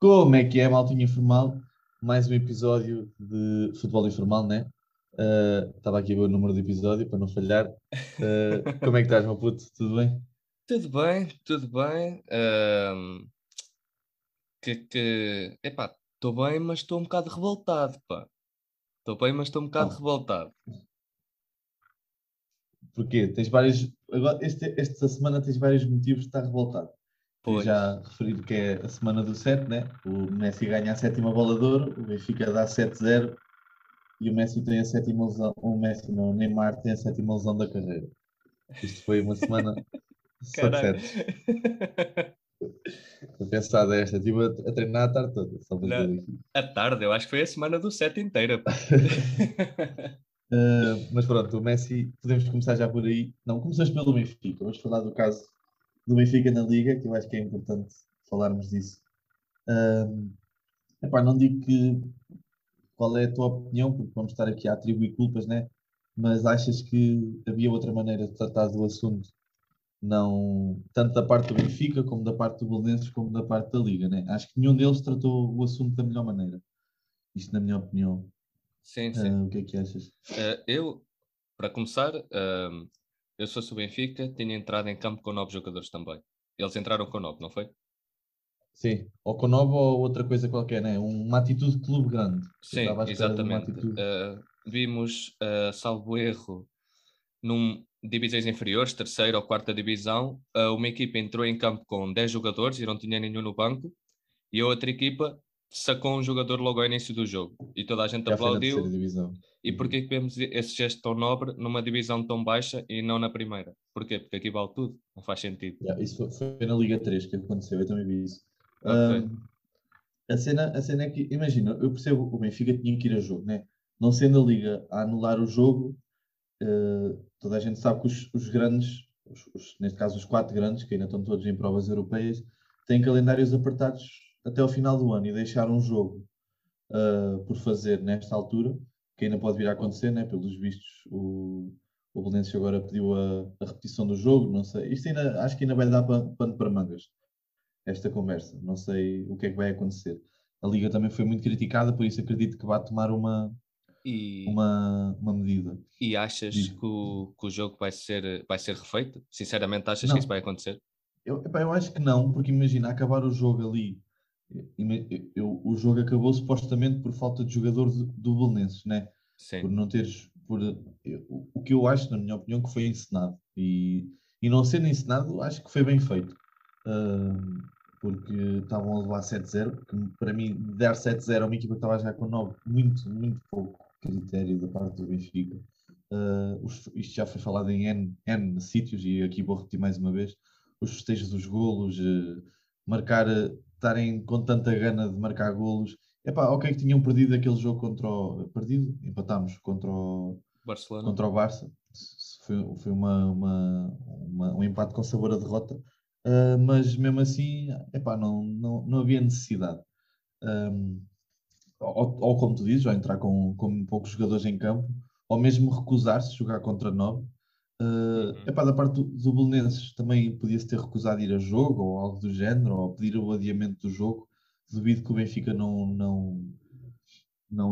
Como é que é, maltinha informal? Mais um episódio de futebol informal, né? Estava aqui a ver o número do episódio para não falhar. Como é que estás, meu puto? Tudo bem? Tudo bem, tudo bem. Epá, estou bem, mas estou um bocado revoltado, pá. Porquê? Tens vários... Agora, esta semana tens vários motivos de estar revoltado. Pois. Já referido que é a semana do 7, né? O Messi ganha a 7ª Bola de Ouro, o Benfica dá 7-0 e o Messi tem a 7ª lesão. O Neymar tem a 7ª lesão da carreira. Isto foi uma semana só de 7. Estou pensado a esta, estive a treinar a tarde toda. Só para dizer aqui. A tarde, eu acho que foi a semana do 7 inteira. Mas pronto, o Messi, podemos começar já por aí. Não, começamos pelo Benfica. Vamos falar do caso do Benfica na Liga, que eu acho que é importante falarmos disso. Epá, não digo que qual é a tua opinião, porque vamos estar aqui a atribuir culpas, né? Mas achas que havia outra maneira de tratar do assunto? Não, tanto da parte do Benfica, como da parte do Belenenses, como da parte da Liga, né? Acho que nenhum deles tratou o assunto da melhor maneira. Isto na minha opinião. Sim, sim. O que é que achas? Eu, para começar, eu sou do Benfica, tinha entrado em campo com 9 jogadores também. Eles entraram com 9, não foi? Sim, ou com 9 ou outra coisa qualquer, né? Uma atitude de clube grande. Sim, exatamente. Vimos, salvo erro, num... divisões inferiores, terceira ou quarta divisão, uma equipa entrou em campo com 10 jogadores e não tinha nenhum no banco, e a outra equipa sacou um jogador logo ao início do jogo e toda a gente aplaudiu. E porquê que vemos esse gesto tão nobre numa divisão tão baixa e não na primeira? Porquê? Porque aqui vale tudo, não faz sentido. Isso foi na Liga 3 que aconteceu, eu também vi isso. Okay. A cena é que, imagina, eu percebo que o Benfica tinha que ir a jogo, né? Não sendo a Liga a anular o jogo, toda a gente sabe que os grandes, neste caso os 4 grandes, que ainda estão todos em provas europeias, têm calendários apertados até ao final do ano e deixaram um jogo por fazer nesta altura, que ainda pode vir a acontecer, né? Pelos vistos o Belenenses agora pediu a repetição do jogo, não sei. Isto ainda, acho que ainda vai dar pano para mangas, esta conversa. Não sei o que é que vai acontecer. A Liga também foi muito criticada, por isso acredito que vai tomar uma medida. E achas que o jogo vai ser refeito? Sinceramente, achas que isso vai acontecer? Eu acho que não, porque imagina, acabar o jogo ali, o jogo acabou supostamente por falta de jogador do Belenenses, né? Sim. Por não teres... O que eu acho, na minha opinião, que foi encenado. E não sendo encenado, acho que foi bem feito. Porque estavam a levar 7-0, que para mim, dar 7-0 a uma equipa que estava já com 9, muito, muito pouco critério da parte do Benfica. Isto já foi falado em N sítios, e aqui vou repetir mais uma vez, os festejos dos golos, estarem com tanta gana de marcar golos. Epá, ok, que tinham perdido aquele jogo empatámos contra o Barcelona. Contra o Barça. Foi um empate com sabor a derrota, mas mesmo assim, epá, não havia necessidade. Ou como tu dizes, ou entrar com poucos jogadores em campo, ou mesmo recusar-se a jogar contra 9. Epá, da parte do Belenenses também podia-se ter recusado a ir a jogo, ou algo do género, ou pedir o adiamento do jogo, devido que o Benfica não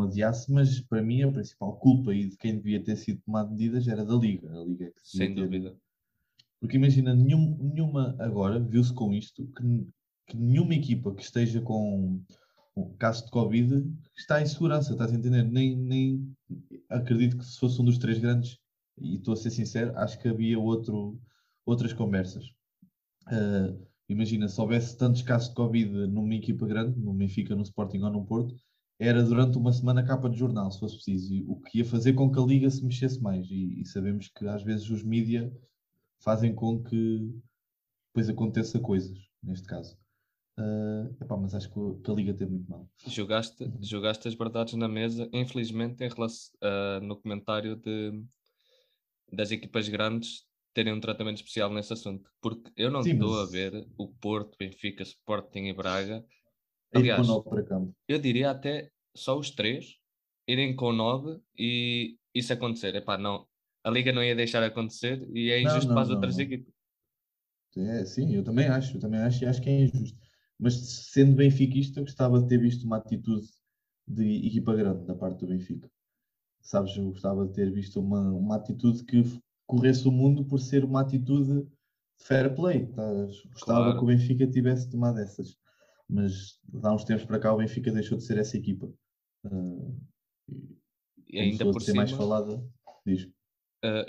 adiasse, mas para mim a principal culpa e de quem devia ter sido tomado medidas era da Liga. A Liga que se Sem meter. Dúvida. Porque imagina, nenhuma agora, viu-se com isto, que nenhuma equipa que esteja com... O caso de Covid está em segurança, estás a entender? Nem acredito que se fosse um dos 3 grandes, e estou a ser sincero, acho que havia outras conversas. Imagina, se houvesse tantos casos de Covid numa equipa grande, no Benfica, no Sporting ou no Porto, era durante uma semana capa de jornal, se fosse preciso, e o que ia fazer com que a Liga se mexesse mais. E sabemos que às vezes os mídia fazem com que depois aconteça coisas, neste caso. Epá, mas acho que a Liga teve muito mal. Jogaste as verdades na mesa, infelizmente, em relação, no comentário das equipas grandes terem um tratamento especial nesse assunto, porque eu não estou a ver o Porto, Benfica, Sporting e Braga, aliás, para campo. Eu diria até só os 3 irem com 9 e isso acontecer. Epá, não, a Liga não ia deixar acontecer e é injusto para as outras equipas. É, sim, eu também acho e acho que é injusto. Mas sendo benfiquista, eu gostava de ter visto uma atitude de equipa grande da parte do Benfica. Sabes, eu gostava de ter visto uma atitude que corresse o mundo por ser uma atitude de fair play. Tá? Gostava que o Benfica tivesse de uma dessas. Mas há uns tempos para cá o Benfica deixou de ser essa equipa. E ainda por cima, mais falada, diz.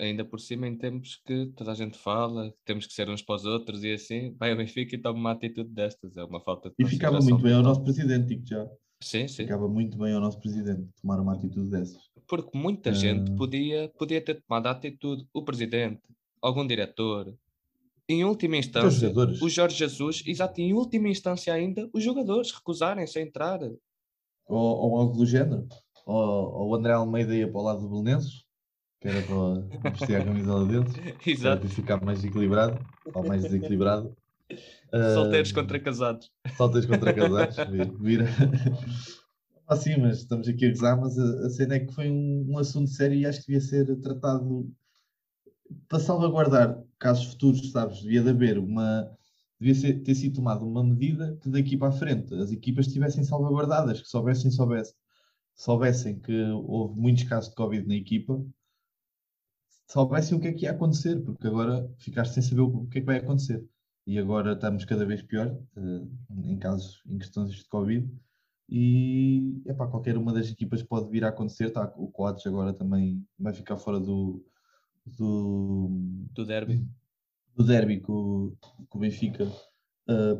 Ainda por cima, em tempos que toda a gente fala, temos que ser uns para os outros e assim, vai o Benfica e toma uma atitude destas, é uma falta de E ficava muito bem ao nosso presidente, digo já. Sim, sim. Ficava muito bem ao nosso presidente tomar uma atitude dessas. Porque muita gente podia ter tomado a atitude, o presidente, algum diretor, em última instância, o Jorge Jesus, exato, em última instância ainda, os jogadores recusarem-se a entrar. Ou algo do género. Ou o André Almeida ia para o lado do Belenenses, que era para vestir a camisola deles, para ficar mais equilibrado, ou mais desequilibrado. Solteiros contra casados. Solteiros contra casados, vira. Assim, mas estamos aqui a rezar, mas a cena é que foi um assunto sério e acho que devia ser tratado para salvaguardar casos futuros, sabes? Devia ter sido tomada uma medida que daqui para a frente as equipas estivessem salvaguardadas, que soubessem que houve muitos casos de Covid na equipa, soubessem o que é que ia acontecer, porque agora ficaste sem saber o que é que vai acontecer. E agora estamos cada vez pior em questões de Covid. E qualquer uma das equipas pode vir a acontecer. Tá, o Coates agora também vai ficar fora do derby. Do derby com o Benfica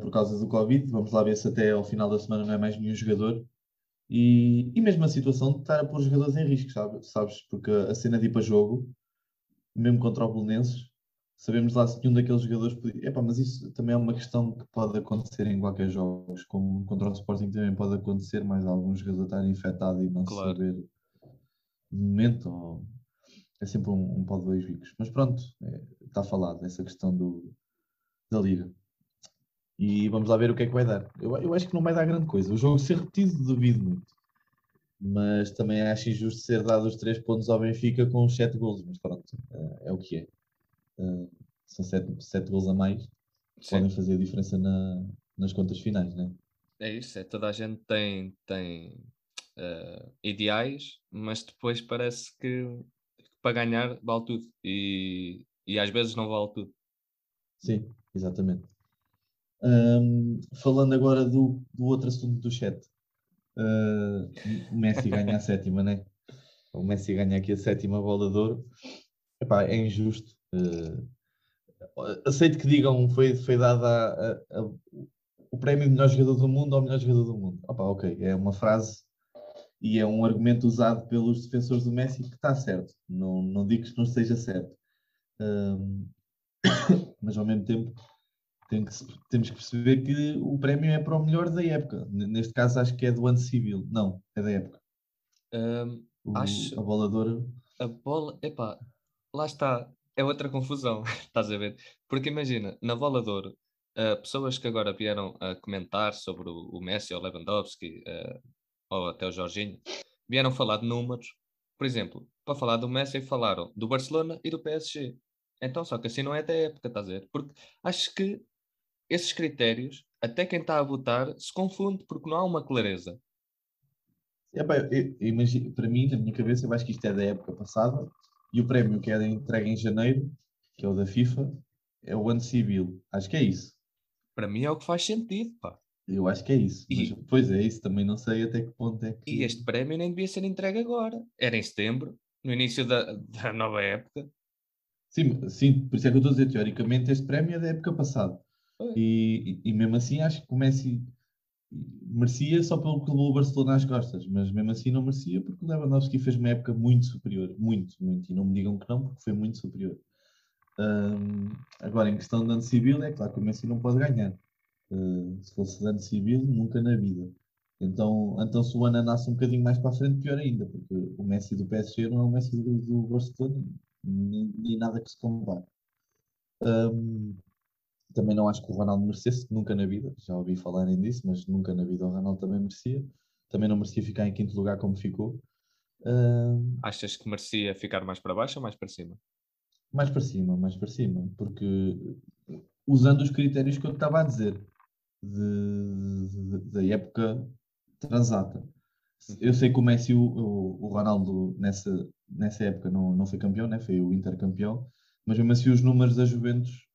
por causa do Covid. Vamos lá ver se até ao final da semana não é mais nenhum jogador. E mesmo a situação de estar a pôr jogadores em risco, sabes? Porque a cena de ir para jogo, mesmo contra o Belenenses, sabemos lá se nenhum daqueles jogadores podia... mas isso também é uma questão que pode acontecer em qualquer jogo, como contra o Sporting também pode acontecer, mas algum jogador estar infectado e não saber no momento. É sempre um pau de dois bicos. Mas pronto, está falado essa questão da Liga. E vamos lá ver o que é que vai dar. Eu acho que não vai dar grande coisa. O jogo ser repetido, duvido muito. Mas também acho injusto ser dado os 3 pontos ao Benfica com os 7 golos. Mas pronto, é o que é. São 7 golos a mais. Sim. Podem fazer a diferença nas contas finais, não é? É isso, toda a gente tem ideais, mas depois parece que para ganhar vale tudo. E às vezes não vale tudo. Sim, exatamente. Falando agora do outro assunto do chat, o Messi ganha a 7ª, né? O Messi ganha aqui a 7ª Bola de Ouro. É injusto. Aceito que digam foi dado o prémio de melhor jogador do mundo ao melhor jogador do mundo. Ok, é uma frase e é um argumento usado pelos defensores do Messi que está certo. Não digo que não esteja certo, mas ao mesmo tempo temos que perceber que o prémio é para o melhor da época. Neste caso, acho que é do ano civil. Não, é da época. Acho... A Bola de Ouro... A bola... lá está. É outra confusão. Estás a ver? Porque imagina, na Bola de Ouro, pessoas que agora vieram a comentar sobre o Messi ou o Lewandowski, ou até o Jorginho, vieram falar de números. Por exemplo, para falar do Messi, falaram do Barcelona e do PSG. Então, só que assim não é da época, estás a ver? Porque acho que esses critérios, até quem está a votar, se confunde, porque não há uma clareza. Eu imagino, para mim, na minha cabeça, eu acho que isto é da época passada, e o prémio que era entregue em janeiro, que é o da FIFA, é o ano civil. Acho que é isso. Para mim é o que faz sentido, pá. Eu acho que é isso. Mas, pois é, isso também não sei até que ponto é que... E este prémio nem devia ser entregue agora. Era em setembro, no início da nova época. Sim, por isso é que eu estou a dizer, teoricamente, este prémio é da época passada. E mesmo assim acho que o Messi merecia só pelo que levou o Barcelona às costas, mas mesmo assim não merecia porque o Lewandowski fez uma época muito superior, muito, muito, e não me digam que não, porque foi muito superior. Agora, em questão de ano civil, é claro que o Messi não pode ganhar. Se fosse de ano civil, nunca na vida. Então se o ano nasce um bocadinho mais para a frente, pior ainda, porque o Messi do PSG não é o Messi do Barcelona, nem nada que se compare. Também não acho que o Ronaldo merecesse, nunca na vida, já ouvi falarem disso, mas nunca na vida o Ronaldo também merecia. Também não merecia ficar em 5º lugar como ficou. Achas que merecia ficar mais para baixo ou mais para cima? Mais para cima, porque usando os critérios que eu estava a dizer da época transata. Eu sei que o Messi, o Ronaldo nessa época não foi campeão, né? Foi o intercampeão, mas mesmo assim os números da Juventus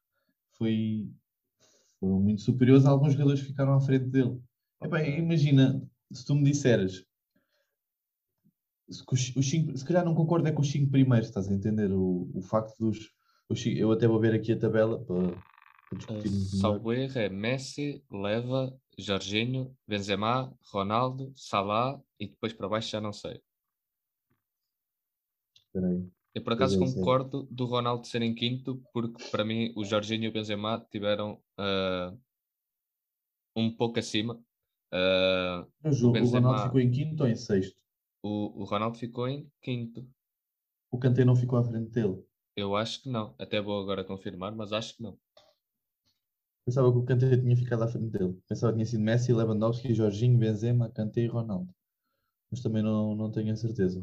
foram muito superiores, alguns jogadores ficaram à frente dele. Epá, imagina, se tu me disseres, se calhar não concordo é com os 5 primeiros, estás a entender? O facto dos... eu até vou ver aqui a tabela para discutirmos. Salvo erro é Messi, Leva, Jorginho, Benzema, Ronaldo, Salah e depois para baixo já não sei. Espera aí. Eu por acaso concordo do Ronaldo ser em quinto, porque para mim o Jorginho e o Benzema tiveram um pouco acima. O Ronaldo ficou em quinto ou em sexto? O Ronaldo ficou em quinto. O Kanté não ficou à frente dele? Eu acho que não. Até vou agora confirmar, mas acho que não. Pensava que o Kanté tinha ficado à frente dele. Pensava que tinha sido Messi, Lewandowski, Jorginho, Benzema, Kanté e Ronaldo. Mas também não tenho a certeza.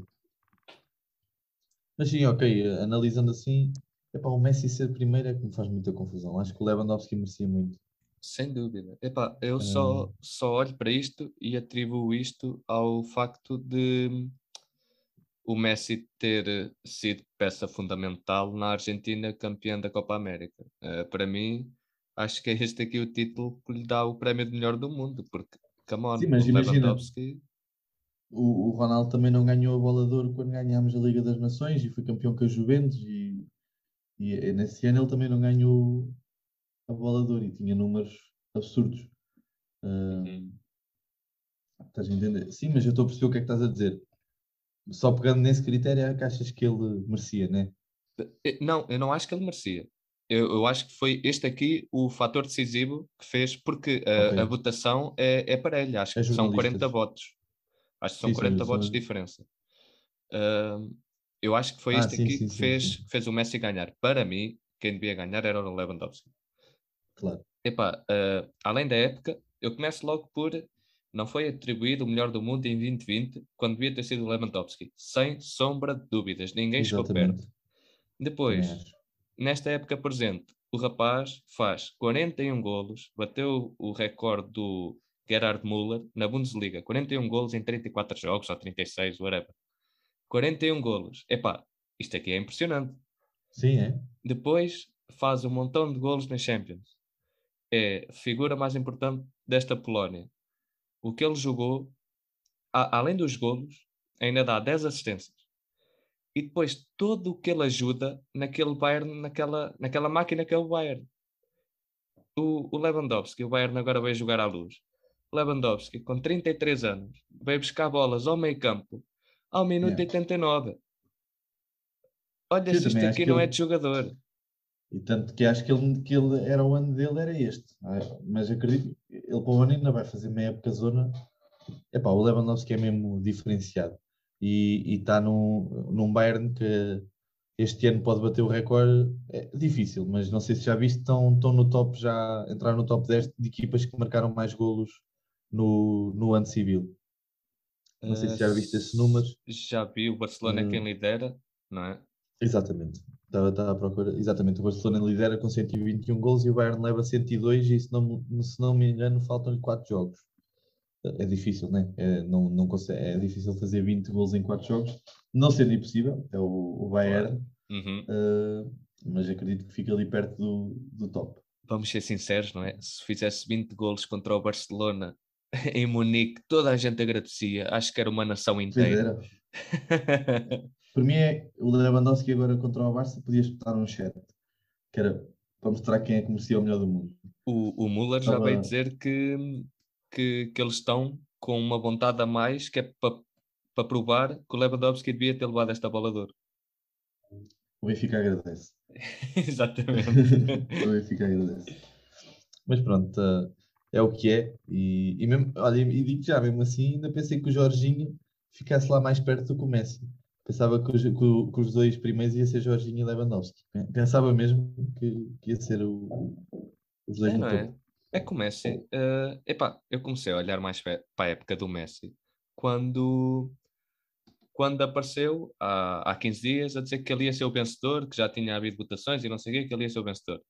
Mas sim, ok. Analisando assim, epá, o Messi ser primeiro é que me faz muita confusão. Acho que o Lewandowski merecia muito. Sem dúvida. Epá, eu só olho para isto e atribuo isto ao facto de o Messi ter sido peça fundamental na Argentina campeã da Copa América. Para mim... acho que é este aqui o título que lhe dá o prémio de melhor do mundo, porque, come on, sim, mas Lewandowski... O Ronaldo também não ganhou a Bola de Ouro quando ganhámos a Liga das Nações e foi campeão com a Juventus e nesse ano ele também não ganhou a Bola de Ouro e tinha números absurdos. Estás a entender? Sim, mas eu estou a perceber o que é que estás a dizer. Só pegando nesse critério é que achas que ele merecia, não é? Não, eu não acho que ele merecia. Eu acho que foi este aqui o fator decisivo que fez, porque a votação é parelha. Acho que são 40 votos. Acho que são 40 votos de diferença. Eu acho que foi este aqui que fez o Messi ganhar. Para mim, quem devia ganhar era o Lewandowski. Claro. Epá, além da época, eu começo logo por... não foi atribuído o melhor do mundo em 2020, quando devia ter sido o Lewandowski. Sem sombra de dúvidas. Ninguém chegou perto. Depois... nesta época presente, o rapaz faz 41 golos, bateu o recorde do Gerhard Müller na Bundesliga. 41 golos em 34 jogos, ou 36, whatever. 41 golos. Epá, isto aqui é impressionante. Sim, é. Depois faz um montão de golos na Champions. É a figura mais importante desta Polónia. O que ele jogou, além dos golos, ainda dá 10 assistências. E depois todo o que ele ajuda naquele Bayern, naquela máquina que é o Bayern. O Lewandowski, o Bayern agora vai jogar à luz. Lewandowski, com 33 anos, veio buscar bolas ao meio campo, ao minuto 89. Olha, se isto aqui não é de jogador. E tanto que acho que ele era o ano dele, era este. Mas acredito, ele para o ano ainda vai fazer meia época zona. Epá, o Lewandowski é mesmo diferenciado. E está num Bayern que este ano pode bater o recorde, é difícil, mas não sei se já viste, estão no top, já entraram no top 10 de equipas que marcaram mais golos no ano civil. Não sei se já viste esses números. Já vi, o Barcelona é quem lidera, não é? Exatamente, estava à procura. Exatamente, o Barcelona lidera com 121 golos e o Bayern leva 102 e se não me engano faltam-lhe 4 jogos. É difícil, né? Não consegue, é difícil fazer 20 gols em 4 jogos. Não sendo impossível, é o Bayern. Uhum. Mas acredito que fica ali perto do top. Vamos ser sinceros, não é? Se fizesse 20 gols contra o Barcelona em Munique, toda a gente agradecia. Acho que era uma nação inteira. Para mim, o Lewandowski agora contra o Barça podia espetar um chat. Que era para mostrar quem é que merecia o melhor do mundo. O Müller já veio dizer que eles estão com uma vontade a mais, que é para provar que o Lewandowski devia ter levado esta bola de ouro. O Benfica agradece. Exatamente. O Benfica agradece. Mas pronto, é o que é. E mesmo, olha, e digo já, mesmo assim, ainda pensei que o Jorginho ficasse lá mais perto do que o Messi. Pensava que os dois primeiros ia ser Jorginho e Lewandowski. Pensava mesmo que ia ser os dois no topo. É que o Messi, eu comecei a olhar mais para a época do Messi, quando quando apareceu há 15 dias a dizer que ele ia ser o vencedor, que já tinha havido votações e não sei o quê, que ele ia ser o vencedor.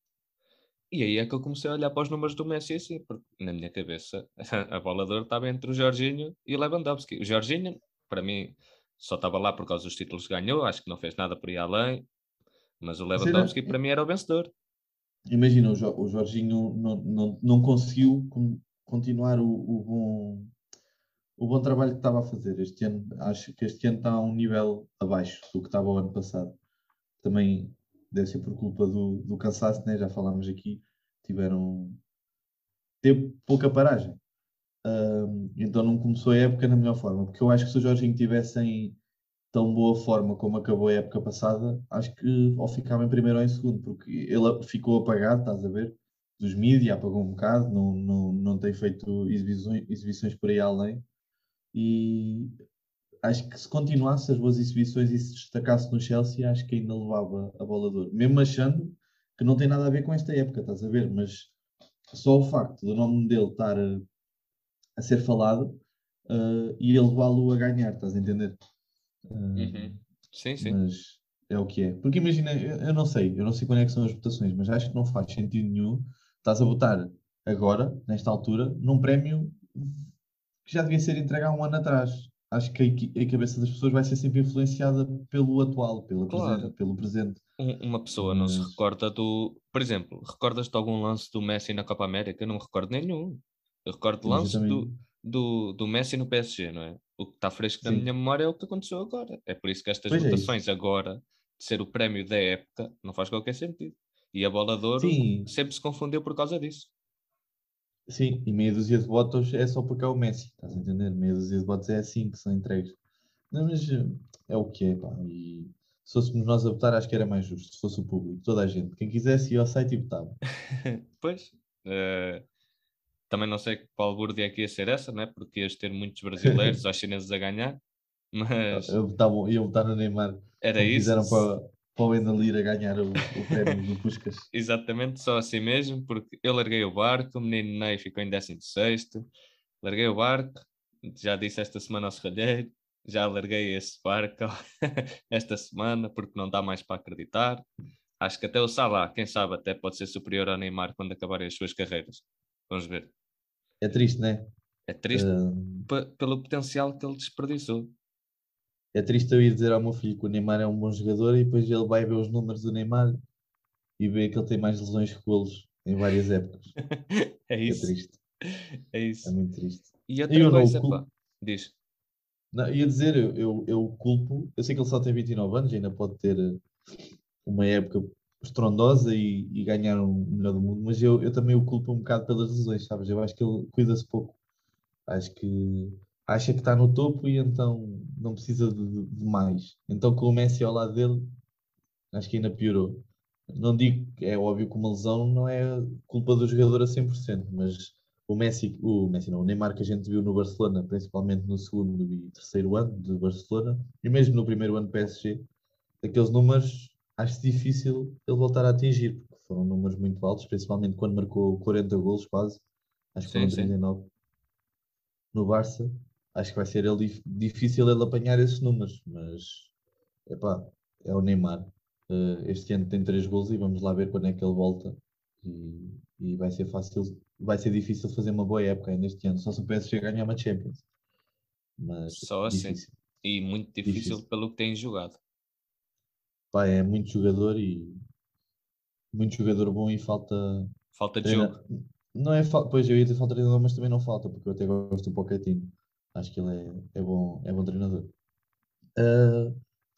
E aí é que eu comecei a olhar para os números do Messi assim, porque na minha cabeça a Bola de Ouro estava entre o Jorginho e o Lewandowski. O Jorginho, para mim, só estava lá por causa dos títulos que ganhou, acho que não fez nada por ir além, mas o Lewandowski para mim era o vencedor. Imagina, o Jorginho não conseguiu continuar o bom trabalho que estava a fazer este ano. Acho que este ano está a um nível abaixo do que estava o ano passado. Também deve ser por culpa do cansaço, né? Já falámos aqui, teve pouca paragem. Então não começou a época na melhor forma, porque eu acho que se o Jorginho estivesse em tão boa forma como acabou a época passada, acho que ou ficava em primeiro ou em segundo, porque ele ficou apagado, estás a ver? Dos mídias, apagou um bocado, não tem feito exibições por aí além. E acho que se continuasse as boas exibições e se destacasse no Chelsea, acho que ainda levava a Bola de Ouro, mesmo achando que não tem nada a ver com esta época, estás a ver? Mas só o facto do nome dele estar a ser falado e ele levá-lo a ganhar, estás a entender? Sim, sim. Mas é o que é. Porque imagina, eu não sei quando é que são as votações, mas acho que não faz sentido nenhum estás a votar agora, nesta altura, num prémio que já devia ser entregue há um ano atrás. Acho que a cabeça das pessoas vai ser sempre influenciada pelo atual, pelo presente. Uma pessoa não se recorda do... Por exemplo, recordas-te algum lance do Messi na Copa América? Eu não me recordo nenhum. Eu recordo lance do Messi no PSG, não é? O que está fresco na minha memória é o que aconteceu agora. É por isso que estas votações agora, de ser o prémio da época, não faz qualquer sentido. E a Bola de Ouro sempre se confundiu por causa disso. Sim, e meia dúzia de votos é só porque é o Messi, estás a entender? Meia dúzia de votos é assim que são entregues. Não, mas é o que é, pá. E se fôssemos nós a votar, acho que era mais justo, se fosse o público, toda a gente. Quem quisesse ia ao site e votava. Pois, também não sei que balbúrdia é que ia ser essa, não é? Porque ias ter muitos brasileiros ou chineses a ganhar, mas... Ia votar no Neymar. Era isso. Fizeram para o Endalir a ganhar o prémio do Puskas. Exatamente, só assim mesmo, porque eu larguei o barco, o menino Ney ficou em 16º, larguei o barco, já disse esta semana ao serralheiro, já larguei esse barco esta semana, porque não dá mais para acreditar. Acho que até o Salah, quem sabe, até pode ser superior ao Neymar quando acabarem as suas carreiras. Vamos ver. É triste, não é? É triste pelo potencial que ele desperdiçou. É triste eu ir dizer ao meu filho que o Neymar é um bom jogador e depois ele vai ver os números do Neymar e vê que ele tem mais lesões que golos em várias épocas. É isso. É triste. É isso. É muito triste. E outra coisa, pá, diz. Não, ia dizer, eu culpo, eu sei que ele só tem 29 anos, ainda pode ter uma época estrondosa e ganhar o melhor do mundo, mas eu também o culpo um bocado pelas lesões, sabes? Eu acho que ele cuida-se pouco. Acho que... acha que está no topo e então não precisa de mais. Então com o Messi ao lado dele, acho que ainda piorou. Não digo, é óbvio que uma lesão não é culpa do jogador a 100%, mas o Neymar que a gente viu no Barcelona, principalmente no segundo e terceiro ano do Barcelona, e mesmo no primeiro ano do PSG, aqueles números, acho difícil ele voltar a atingir, porque foram números muito altos, principalmente quando marcou 40 golos quase, acho que foram 39 no Barça. Acho que vai ser difícil ele apanhar esses números, mas é o Neymar. Este ano tem 3 golos e vamos lá ver quando é que ele volta. E vai ser difícil fazer uma boa época ainda este ano, só se o PSG ganhar uma Champions. Mas só assim. E muito difícil pelo que tem jogado. Pá, é muito jogador bom e falta. Falta de jogo. Não é pois eu ia dizer falta de treinador, mas também não falta, porque eu até gosto do Pochettino. Acho que ele é bom treinador.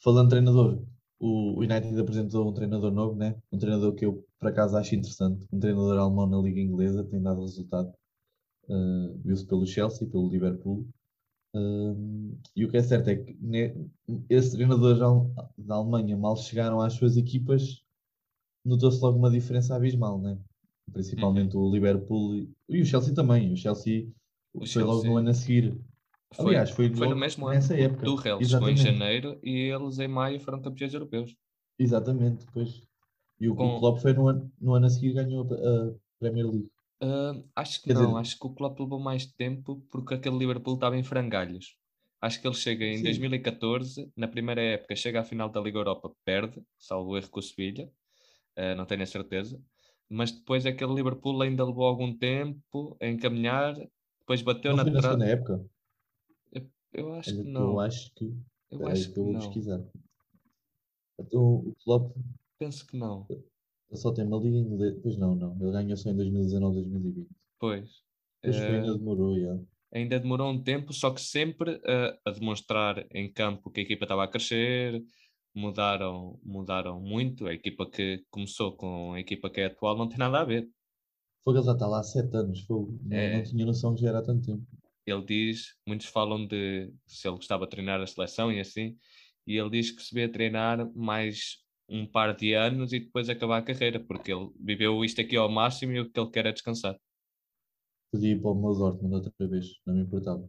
Falando de treinador, o United apresentou um treinador novo, né? Um treinador que eu, por acaso, acho interessante. Um treinador alemão na Liga Inglesa, tem dado resultado. Viu-se pelo Chelsea, pelo Liverpool. E o que é certo é que esses treinadores da Alemanha mal chegaram às suas equipas, notou-se logo uma diferença abismal, né? Principalmente o Liverpool e o Chelsea também. O Chelsea foi logo no ano a seguir. Aliás, foi no mesmo ano época. Do Ralf foi em janeiro e eles em maio foram campeões europeus. Exatamente, pois. E o Klopp foi no ano a seguir ganhou a Premier League. Acho que o Klopp levou mais tempo porque aquele Liverpool estava em frangalhos. Acho que ele chega em 2014, na primeira época chega à final da Liga Europa, perde, salvo erro com o Sevilha, não tenho a certeza, mas depois aquele Liverpool ainda levou algum tempo a encaminhar, depois bateu na trave. Na época? Eu acho que não. Eu acho que não. Vou pesquisar. Então, o Klopp... Penso que não. Ele só tem uma liga inglesa. Pois não. Ele ganhou só em 2019, 2020. Pois. Acho que ainda demorou, já. Ainda demorou um tempo, só que sempre a demonstrar em campo que a equipa estava a crescer, mudaram muito. A equipa que começou com a equipa que é atual não tem nada a ver. Foi que ele já está lá há 7 anos, não tinha noção de já era há tanto tempo. Ele diz, muitos falam de se ele gostava de treinar a seleção e assim, e ele diz que se vê a treinar mais um par de anos e depois acabar a carreira, porque ele viveu isto aqui ao máximo e o que ele quer é descansar. Podia ir para o meu Dortmund outra vez, não me importava.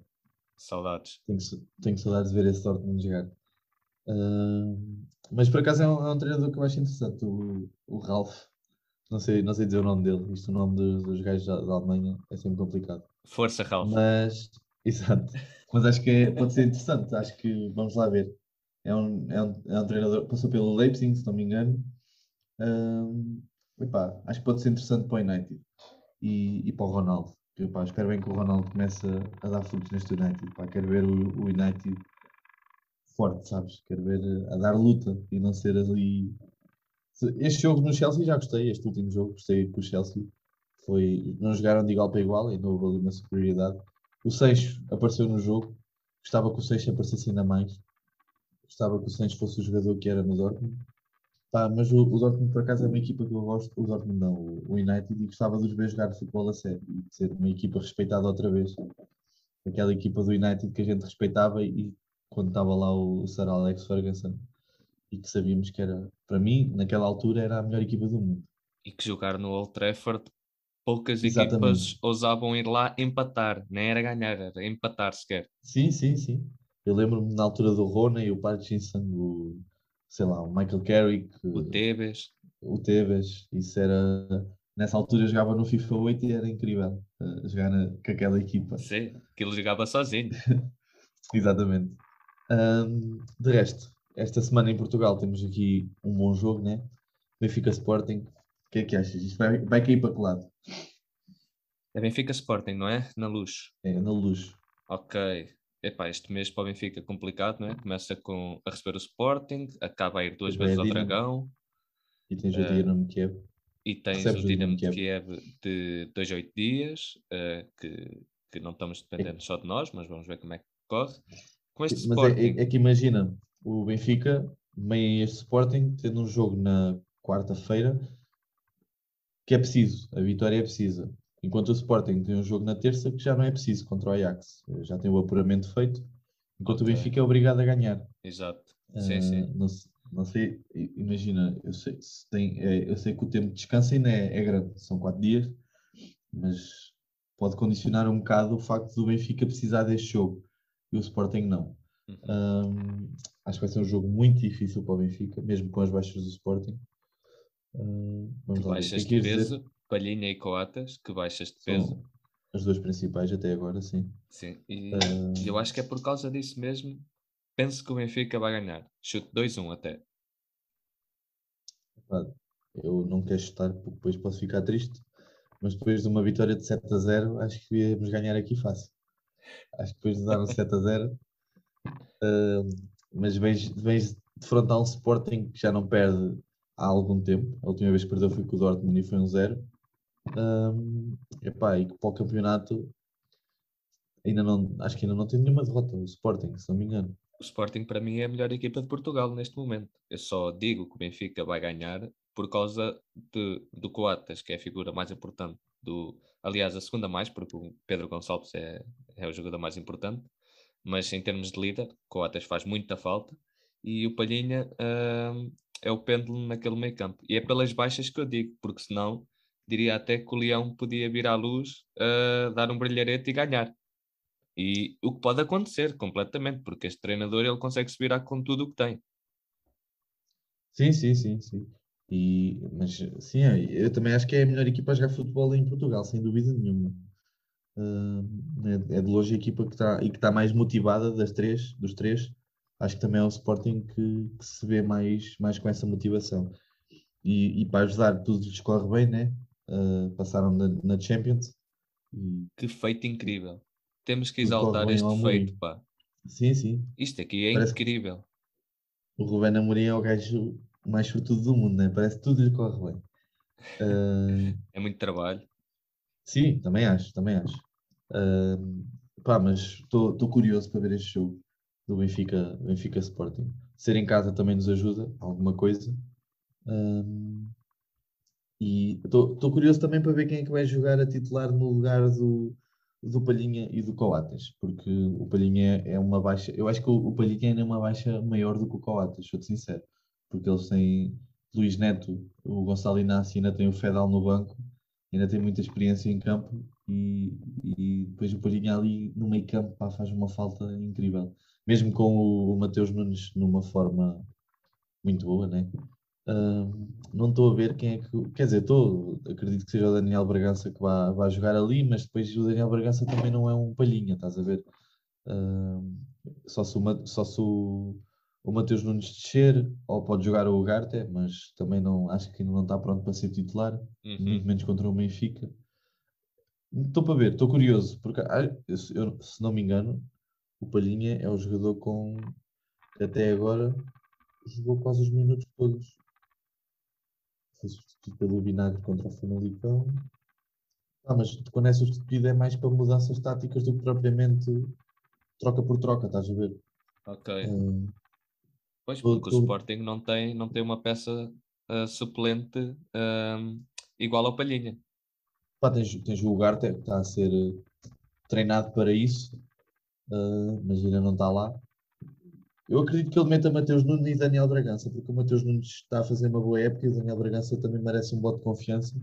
Saudades. Tenho saudades de ver esse Dortmund jogar. Mas por acaso é um treinador que eu acho interessante, o Ralf. Não sei dizer o nome dele, isto o nome dos gajos da Alemanha é sempre complicado. Força, Ralf. Mas, exato. Mas acho que pode ser interessante, acho que vamos lá ver. É um treinador, passou pelo Leipzig, se não me engano. Epá, acho que pode ser interessante para o United e para o Ronaldo. Epá, espero bem que o Ronaldo comece a dar frutos neste United. Epá, quero ver o United forte, sabes? Quero ver a dar luta e não ser ali... Este jogo no Chelsea já gostei, este último jogo gostei com o Chelsea. Não jogaram de igual para igual, ainda houve ali uma superioridade. O Seixos apareceu no jogo, gostava que o Seixos aparecesse ainda mais. Gostava que o Santos fosse o jogador que era no Dortmund. Pá, mas o Dortmund, por acaso, é uma equipa que eu gosto. O Dortmund não, o United. E gostava de os ver jogar futebol a sério. E de ser uma equipa respeitada outra vez. Aquela equipa do United que a gente respeitava. E quando estava lá o Sir Alex Ferguson. E que sabíamos que era, para mim, naquela altura, era a melhor equipa do mundo. E que jogar no Old Trafford, poucas equipas ousavam ir lá empatar. Nem era ganhar, era empatar sequer. Sim. Eu lembro-me na altura do Rona e o Parkinson, o Michael Carrick, o Teves, isso era... Nessa altura eu jogava no FIFA 8 e era incrível jogar com aquela equipa. Sim, aquilo jogava sozinho. Exatamente. De resto, esta semana em Portugal temos aqui um bom jogo, né? Benfica Sporting, o que é que achas? Isto vai cair para que lado? É Benfica Sporting, não é? Na Luz. É, na Luz. Ok. Epá, este mês para o Benfica é complicado, não é? Começa a receber o Sporting, acaba a ir duas vezes ao Dragão. E tens o Dinamo de Kiev. E tens o Dinamo de Kiev de 2 a 8 dias, que não estamos dependentes só de nós, mas vamos ver como é que corre. Com este Sporting... é que imagina, o Benfica, meio este Sporting, tendo um jogo na quarta-feira, que é preciso, a vitória é precisa. Enquanto o Sporting tem um jogo na terça que já não é preciso contra o Ajax. Já tem o apuramento feito. Enquanto o Benfica é obrigado a ganhar. Exato. Sim. Não sei, imagina, eu sei que o tempo de descanso ainda é grande. São 4 dias. Mas pode condicionar um bocado o facto do Benfica precisar deste jogo. E o Sporting não. Acho que vai ser um jogo muito difícil para o Benfica. Mesmo com as baixas do Sporting. Vamos lá. Baixas de peso. Palhinha e Coates, que baixas de peso. São as duas principais até agora, sim. Sim, e eu acho que é por causa disso mesmo. Penso que o Benfica vai ganhar. Chute 2-1 até. Eu não quero chutar porque depois posso ficar triste. Mas depois de uma vitória de 7-0, acho que íamos ganhar aqui fácil. Acho que depois de dar um 7-0. Mas vens defrontar um Sporting que já não perde há algum tempo. A última vez que perdeu foi com o Dortmund e foi 1-0. E para o campeonato acho que ainda não tem nenhuma derrota o Sporting, se não me engano. O Sporting para mim é a melhor equipa de Portugal neste momento. Eu só digo que o Benfica vai ganhar por causa do Coates, que é a figura mais importante aliás a segunda mais, porque o Pedro Gonçalves é o jogador mais importante, mas em termos de líder, Coates faz muita falta e o Palhinha é o pêndulo naquele meio campo. E é pelas baixas que eu digo, porque senão diria até que o Leão podia vir à Luz, dar um brilharete e ganhar. E o que pode acontecer completamente, porque este treinador ele consegue se virar com tudo o que tem. Sim. Mas sim, eu também acho que é a melhor equipa a jogar futebol em Portugal, sem dúvida nenhuma. É de longe a equipa que está mais motivada dos três. Acho que também é o Sporting que se vê mais com essa motivação. E para ajudar, tudo lhes corre bem, né? Passaram na Champions. Que feito incrível. Temos que exaltar este feito, pá. Sim, sim. Isto aqui é incrível. O Ruben Amorim é o gajo mais fortudo do mundo, né? Parece que tudo lhe corre bem. É muito trabalho. Sim, também acho. Mas estou curioso para ver este jogo do Benfica Sporting. Ser em casa também nos ajuda alguma coisa. E estou curioso também para ver quem é que vai jogar a titular no lugar do Palhinha e do Coates, porque o Palhinha é uma baixa. Eu acho que o Palhinha ainda é uma baixa maior do que o Coates, sou-te sincero, porque eles têm Luís Neto, o Gonçalo Inácio, ainda tem o Fedal no banco, ainda tem muita experiência em campo, e depois o Palhinha ali no meio campo, pá, faz uma falta incrível, mesmo com o Matheus Nunes numa forma muito boa, né? Não estou a ver quem é que... Quer dizer, acredito que seja o Daniel Bragança que vai jogar ali, mas depois o Daniel Bragança também não é um palhinha, estás a ver? Só se o Matheus Nunes descer, ou pode jogar o Ugarte, mas também não, acho que ainda não está pronto para ser titular, muito menos contra o Benfica. Estou para ver, estou curioso, porque eu, se não me engano, o Palhinha é o jogador que até agora jogou quase os minutos todos. Foi substituído pelo Vinagre contra o Famalicão. Mas quando é substituído é mais para mudanças táticas do que propriamente troca por troca, estás a ver? Ok. Pois, porque o Sporting não tem uma peça suplente igual ao Palhinha. Tens o Ugarte, que está a ser treinado para isso, mas ainda não está lá. Eu acredito que ele meta Matheus Nunes e Daniel Bragança, porque o Matheus Nunes está a fazer uma boa época e o Daniel Bragança também merece um bote de confiança,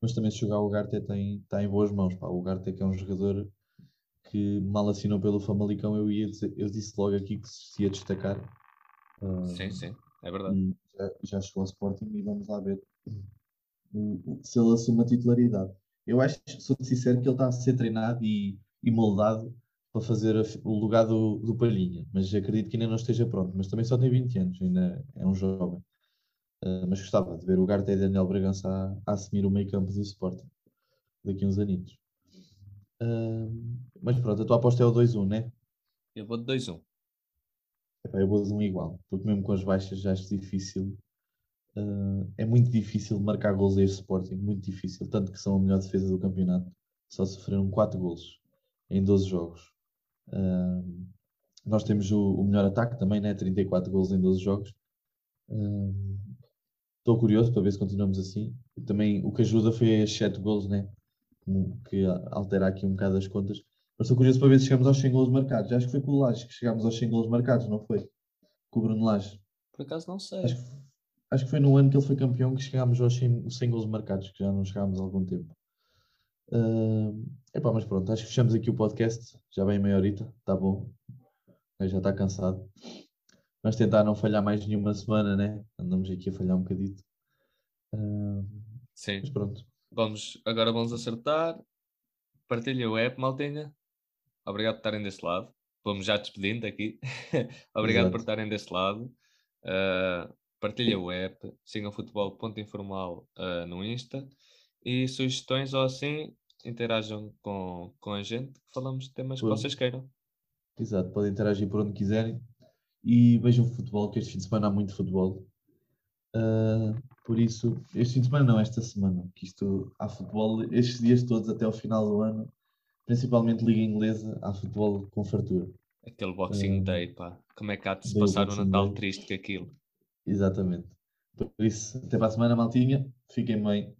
mas também se jogar o Ugarte está em boas mãos. Pá. O Ugarte que é um jogador que mal assinou pelo Famalicão, eu disse logo aqui que se ia destacar. Sim, é verdade. Já chegou ao Sporting e vamos lá ver se ele assume a titularidade. Eu acho, sou sincero, que ele está a ser treinado e moldado para fazer o lugar do Palhinha, mas acredito que ainda não esteja pronto, mas também só tem 20 anos, ainda é um jovem. Mas gostava de ver o Ugarte e Daniel Bragança a assumir o meio campo do Sporting daqui a uns anitos. Mas pronto, a tua aposta é o 2-1, não é? Eu vou de 2-1. Eu vou de 1 igual, porque mesmo com as baixas já acho difícil. É muito difícil marcar gols a este Sporting, muito difícil, tanto que são a melhor defesa do campeonato, só sofreram 4 golos em 12 jogos. Nós temos o melhor ataque também, né? 34 golos em 12 jogos. Estou curioso para ver se continuamos assim. Também o que ajuda foi as 7 golos, né? Que altera aqui um bocado as contas, mas estou curioso para ver se chegamos aos 100 golos marcados. Acho que foi com o Laje que chegámos aos 100 golos marcados, não foi? Com o Bruno Laje. Por acaso não sei. Acho que foi no ano que ele foi campeão que chegámos aos 100 golos marcados, que já não chegámos há algum tempo. Mas pronto, acho que fechamos aqui o podcast, já bem meia horita, está bom, já está cansado. Vamos tentar não falhar mais nenhuma semana, né? Andamos aqui a falhar um bocadito. Sim. Mas pronto. Agora vamos acertar. Partilha o app, maltinha. Obrigado por estarem desse lado. Vamos já despedindo aqui. Obrigado. Exato. Por estarem desse lado. Partilha o app, sigam futebol.informal no Insta. E sugestões ou assim, interajam com a gente, falamos de temas que vocês queiram. Exato, podem interagir por onde quiserem e vejam futebol, que este fim de semana há muito futebol. Por isso, este fim de semana não, esta semana, que isto há futebol estes dias todos até ao final do ano, principalmente Liga Inglesa, há futebol com fartura. Aquele Boxing Day, pá, como é que há de se passar um Natal Day. Triste que aquilo. Exatamente. Por isso, até para a semana, maltinha, fiquem bem.